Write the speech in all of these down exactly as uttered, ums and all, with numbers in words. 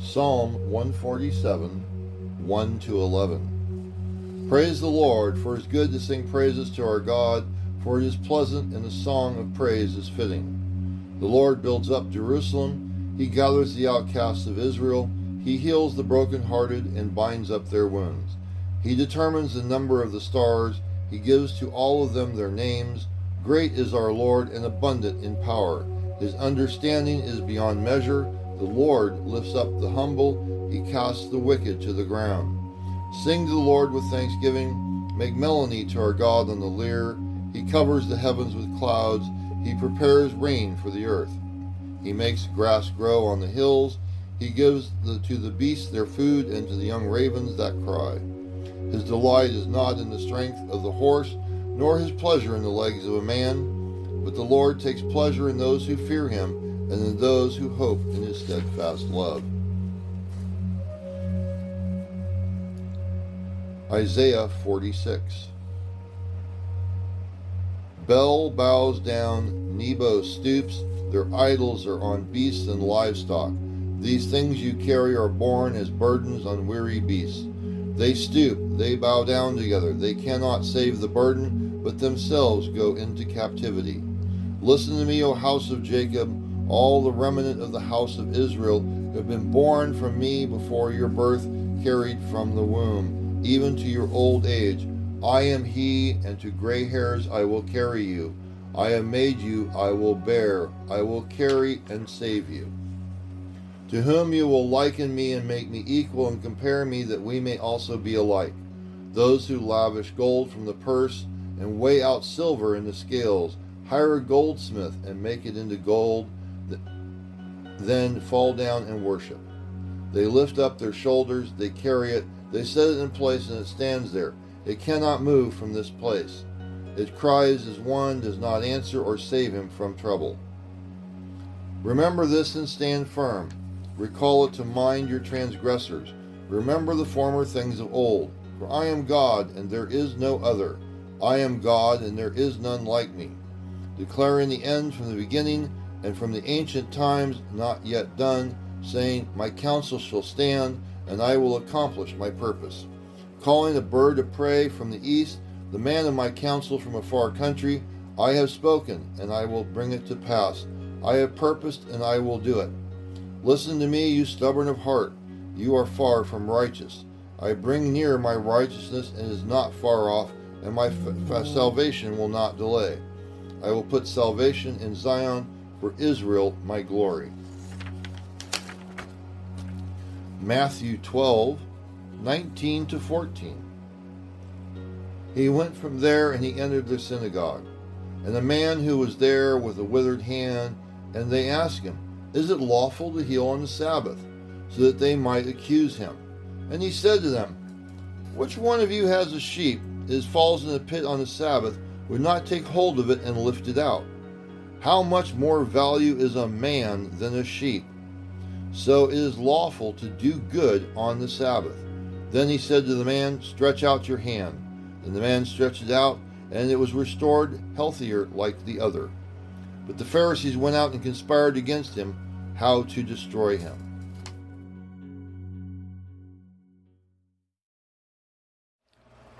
Psalm one forty-seven, one to eleven. Praise the Lord, for it is good to sing praises to our God, for it is pleasant, and the song of praise is fitting. The Lord builds up Jerusalem, he gathers the outcasts of Israel, he heals the brokenhearted and binds up their wounds. He determines the number of the stars, he gives to all of them their names. Great is our Lord and abundant in power. His understanding is beyond measure. The Lord lifts up the humble, he casts the wicked to the ground. Sing to the Lord with thanksgiving, make melody to our God on the lyre. He covers the heavens with clouds, he prepares rain for the earth. He makes grass grow on the hills, he gives the, to the beasts their food and to the young ravens that cry. His delight is not in the strength of the horse, nor his pleasure in the legs of a man, but the Lord takes pleasure in those who fear him, and in those who hope in his steadfast love. Isaiah forty-six. Bel bows down, Nebo stoops, their idols are on beasts and livestock. These things you carry are borne as burdens on weary beasts. They stoop, they bow down together, they cannot save the burden, but themselves go into captivity. Listen to me, O house of Jacob, all the remnant of the house of Israel, have been born from me before your birth, carried from the womb, even to your old age. I am he, and to gray hairs I will carry you. I have made you, I will bear, I will carry and save you. To whom you will liken me and make me equal and compare me, that we may also be alike. Those who lavish gold from the purse and weigh out silver in the scales, hire a goldsmith and make it into gold, then fall down and worship. They lift up their shoulders, they carry it, they set it in place, and it stands there. It cannot move from this place. It cries as one does not answer or save him from trouble. Remember this and stand firm. Recall it to mind your transgressors. Remember the former things of old. For I am God, and there is no other. I am God, and there is none like me. Declaring the end from the beginning, and from the ancient times not yet done, saying, my counsel shall stand, and I will accomplish my purpose. Calling a bird of prey from the east, the man of my counsel from a far country, I have spoken, and I will bring it to pass. I have purposed, and I will do it. Listen to me, you stubborn of heart. You are far from righteous. I bring near my righteousness, and is not far off, and my f- salvation will not delay. I will put salvation in Zion, for Israel my glory. Matthew twelve, nineteen to fourteen. He went from there and he entered the synagogue, and a man who was there with a withered hand, and they asked him, is it lawful to heal on the Sabbath? So that they might accuse him. And he said to them, which one of you has a sheep, that falls in a pit on the Sabbath, would not take hold of it and lift it out? How much more value is a man than a sheep? So it is lawful to do good on the Sabbath. Then he said to the man, stretch out your hand. And the man stretched it out, and it was restored healthier like the other. But the Pharisees went out and conspired against him, how to destroy him.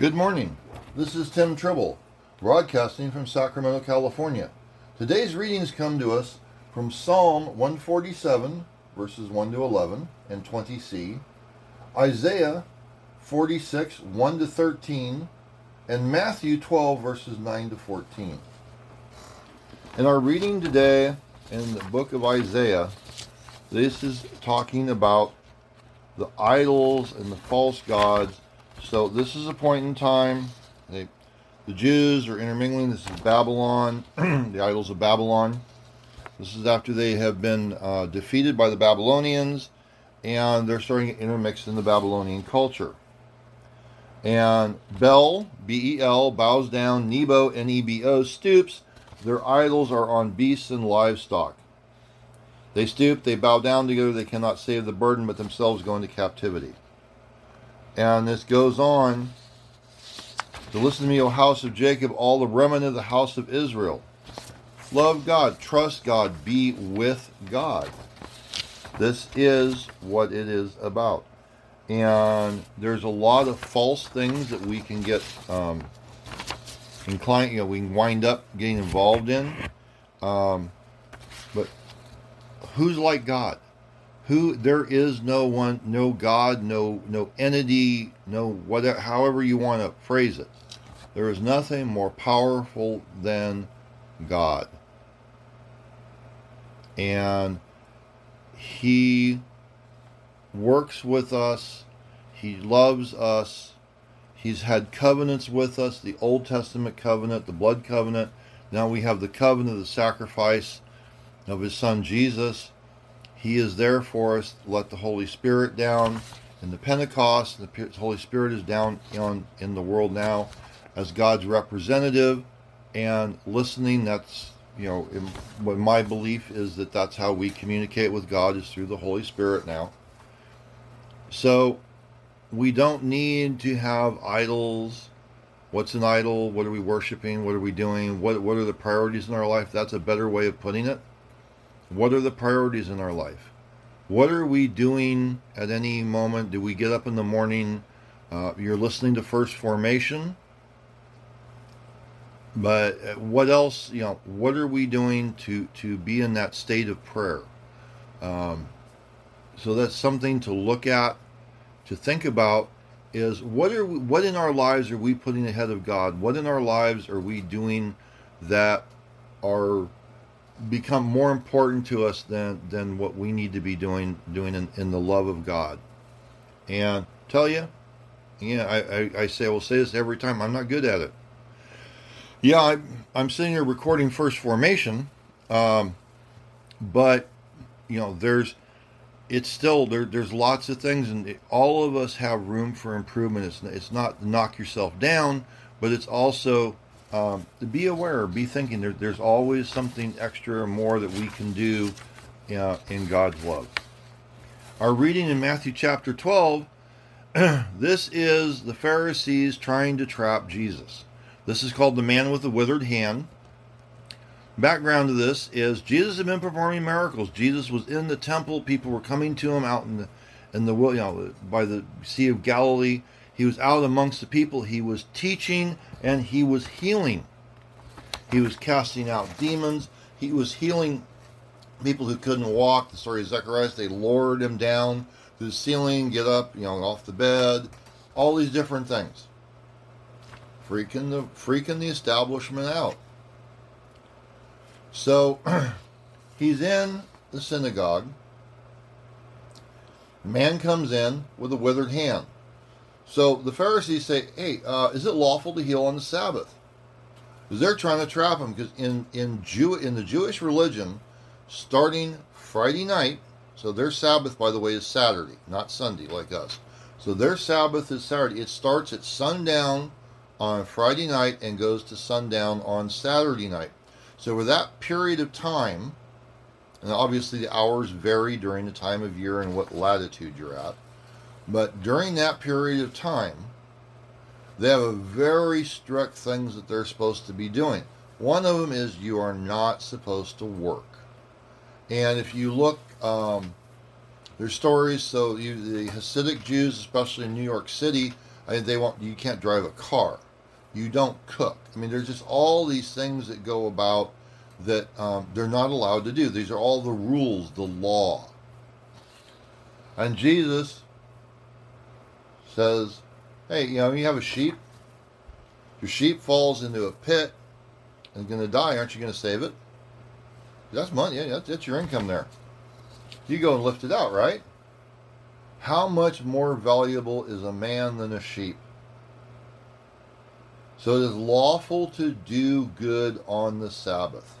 Good morning. This is Tim Tribble, broadcasting from Sacramento, California. Today's readings come to us from Psalm one forty-seven, verses one to eleven, and twenty c, Isaiah forty-six, one to thirteen, and Matthew twelve, verses nine to fourteen. In our reading today in the book of Isaiah, this is talking about the idols and the false gods. So this is a point in time. They The Jews are intermingling. This is Babylon, the idols of Babylon. This is after they have been uh, defeated by the Babylonians, and they're starting to intermix in the Babylonian culture. And Bel, B E L, bows down. Nebo, N E B O, stoops. Their idols are on beasts and livestock. They stoop, they bow down together, they cannot save the burden, but themselves go into captivity. And this goes on. So listen to me, O house of Jacob, all the remnant of the house of Israel. Love God, trust God, be with God. This is what it is about. And there's a lot of false things that we can get um, inclined, you know, we can wind up getting involved in. Um, but who's like God? Who there is no one, no God, no no entity, no whatever. However you want to phrase it, there is nothing more powerful than God, and He works with us. He loves us. He's had covenants with us, the Old Testament covenant, the blood covenant. Now we have the covenant of the sacrifice of his son Jesus. He is there for us. Let the Holy Spirit down in the Pentecost. The Holy Spirit is down on, in the world now as God's representative and listening. That's, you know, what my belief is, that that's how we communicate with God, is through the Holy Spirit now. So we don't need to have idols. What's an idol? What are we worshiping? What are we doing? What what are the priorities in our life? That's a better way of putting it. What are the priorities in our life? What are we doing at any moment? Do we get up in the morning? Uh, you're listening to First Formation. But what else, you know, what are we doing to, to be in that state of prayer? Um, so that's something to look at, to think about, is what are we, what in our lives are we putting ahead of God? What in our lives are we doing that are become more important to us than than what we need to be doing doing in, in the love of God? And tell you, yeah, I, I, I say I will say this every time, I'm not good at it. Yeah, I, I'm sitting here recording First Formation, um, but you know, there's it's still there. There's lots of things, and it, all of us have room for improvement. It's it's not knock yourself down, but it's also Um, to be aware, be thinking. There, there's always something extra or more that we can do uh, in God's love. Our reading in Matthew chapter twelve, this is the Pharisees trying to trap Jesus. This is called the man with the withered hand. Background to this is Jesus had been performing miracles. Jesus was in the temple. People were coming to him out in the, in the you know, by the Sea of Galilee. He was out amongst the people. He was teaching and he was healing. He was casting out demons. He was healing people who couldn't walk. The story of Zechariah, they lowered him down to the ceiling, get up, you know, off the bed, all these different things. Freaking the freaking the establishment out. So he's in the synagogue. A man comes in with a withered hand. So the Pharisees say, hey, uh, is it lawful to heal on the Sabbath? Because they're trying to trap him. Because in in, Jew, in the Jewish religion, starting Friday night, so their Sabbath, by the way, is Saturday, not Sunday like us. So their Sabbath is Saturday. It starts at sundown on Friday night and goes to sundown on Saturday night. So with that period of time, and obviously the hours vary during the time of year and what latitude you're at, but during that period of time, they have a very strict things that they're supposed to be doing. One of them is you are not supposed to work. And if you look, um, there's stories. So you, the Hasidic Jews, especially in New York City, they want you can't drive a car, you don't cook. I mean, there's just all these things that go about that um, they're not allowed to do. These are all the rules, the law. And Jesus says, hey, you know, you have a sheep. Your sheep falls into a pit and is going to die. Aren't you going to save it? That's money. That's, that's your income there. You go and lift it out, right? How much more valuable is a man than a sheep? So it is lawful to do good on the Sabbath.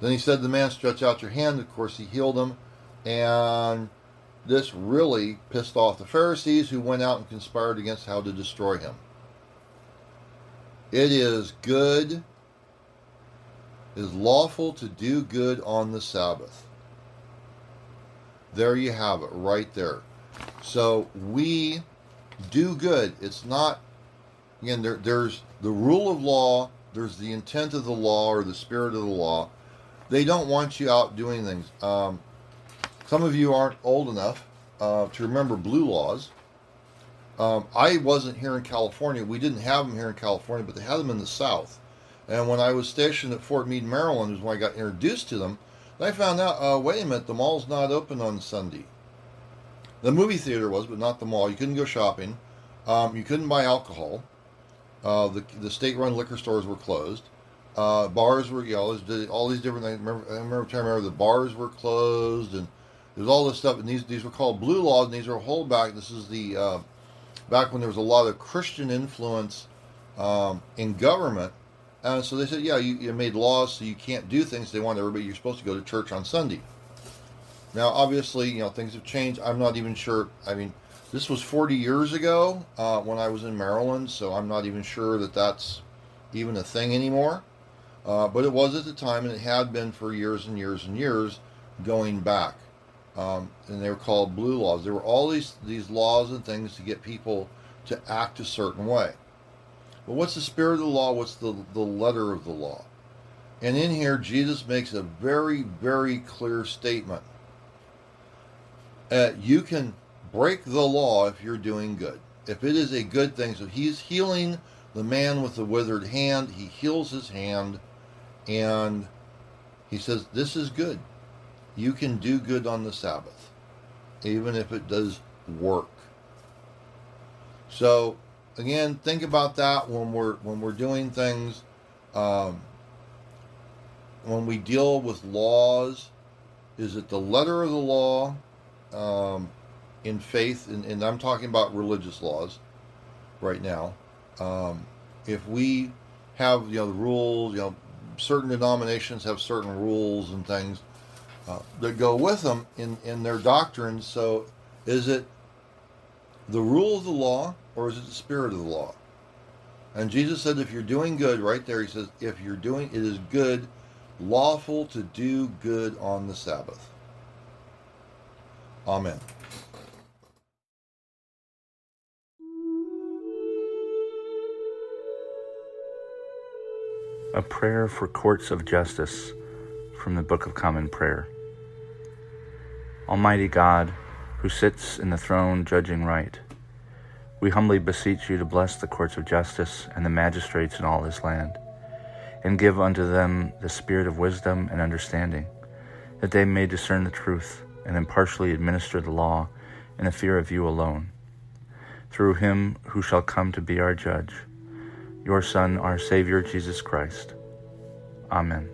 Then he said to the man, stretch out your hand. Of course, he healed him. And This really pissed off the Pharisees, who went out and conspired against how to destroy him. It is good, it is lawful to do good on the Sabbath. There you have it, right there. So we do good. It's not, again, there, there's the rule of law, there's the intent of the law or the spirit of the law. They don't want you out doing things. Um, Some of you aren't old enough uh, to remember blue laws. Um, I wasn't here in California. We didn't have them here in California, but they had them in the South. And when I was stationed at Fort Meade, Maryland, is when I got introduced to them. And I found out, uh, wait a minute, the mall's not open on Sunday. The movie theater was, but not the mall. You couldn't go shopping. Um, you couldn't buy alcohol. Uh, the the state-run liquor stores were closed. Uh, bars were, you know, all these different things. I remember, I remember trying to remember the bars were closed, and there's all this stuff, and these these were called blue laws, and these are a whole back. This is the uh, back when there was a lot of Christian influence um, in government, and so they said, yeah, you, you made laws, so you can't do things. They want everybody. You're supposed to go to church on Sunday. Now, obviously, you know, things have changed. I'm not even sure. I mean, this was forty years ago uh, when I was in Maryland, so I'm not even sure that that's even a thing anymore. Uh, but it was at the time, and it had been for years and years and years going back. Um, and they were called blue laws. There were all these, these laws and things to get people to act a certain way. But what's the spirit of the law? What's the, the letter of the law? And in here, Jesus makes a very, very clear statement. Uh, you can break the law if you're doing good, if it is a good thing. So he's healing the man with the withered hand. He heals his hand, and he says, this is good. You can do good on the Sabbath, even if it does work. So, again, think about that when we're when we're doing things, um, when we deal with laws. Is it the letter of the law um, in faith? And, and I'm talking about religious laws right now. Um, if we have, you know, the rules, you know, certain denominations have certain rules and things Uh, that go with them in, in their doctrine. So is it the rule of the law, or is it the spirit of the law? And Jesus said, if you're doing good, right there, he says, if you're doing, it is good, lawful to do good on the Sabbath. Amen. A prayer for courts of justice from the Book of Common Prayer. Almighty God, who sits in the throne judging right, we humbly beseech you to bless the courts of justice and the magistrates in all this land, and give unto them the spirit of wisdom and understanding, that they may discern the truth and impartially administer the law in the fear of you alone. Through him who shall come to be our judge, your Son, our Savior, Jesus Christ. Amen.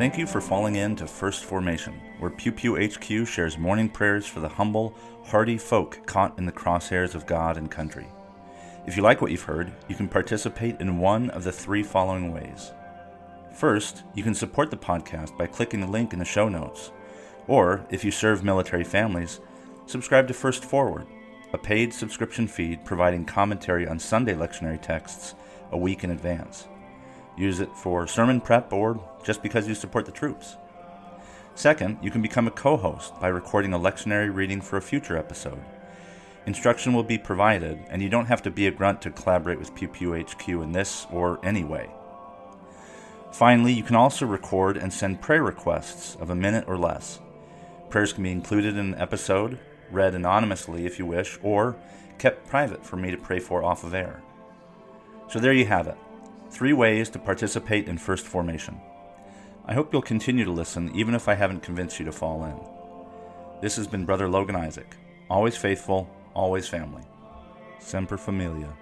Thank you for falling in to First Formation, where Pew Pew H Q shares morning prayers for the humble, hardy folk caught in the crosshairs of God and country. If you like what you've heard, you can participate in one of the three following ways. First, you can support the podcast by clicking the link in the show notes. Or, if you serve military families, subscribe to First Forward, a paid subscription feed providing commentary on Sunday lectionary texts a week in advance. Use it for sermon prep or just because you support the troops. Second, you can become a co-host by recording a lectionary reading for a future episode. Instruction will be provided, and you don't have to be a grunt to collaborate with Pew Pew H Q in this or any way. Finally, you can also record and send prayer requests of a minute or less. Prayers can be included in an episode, read anonymously if you wish, or kept private for me to pray for off of air. So there you have it. Three ways to participate in First Formation. I hope you'll continue to listen, even if I haven't convinced you to fall in. This has been Brother Logan Isaac, always faithful, always family. Semper Familia.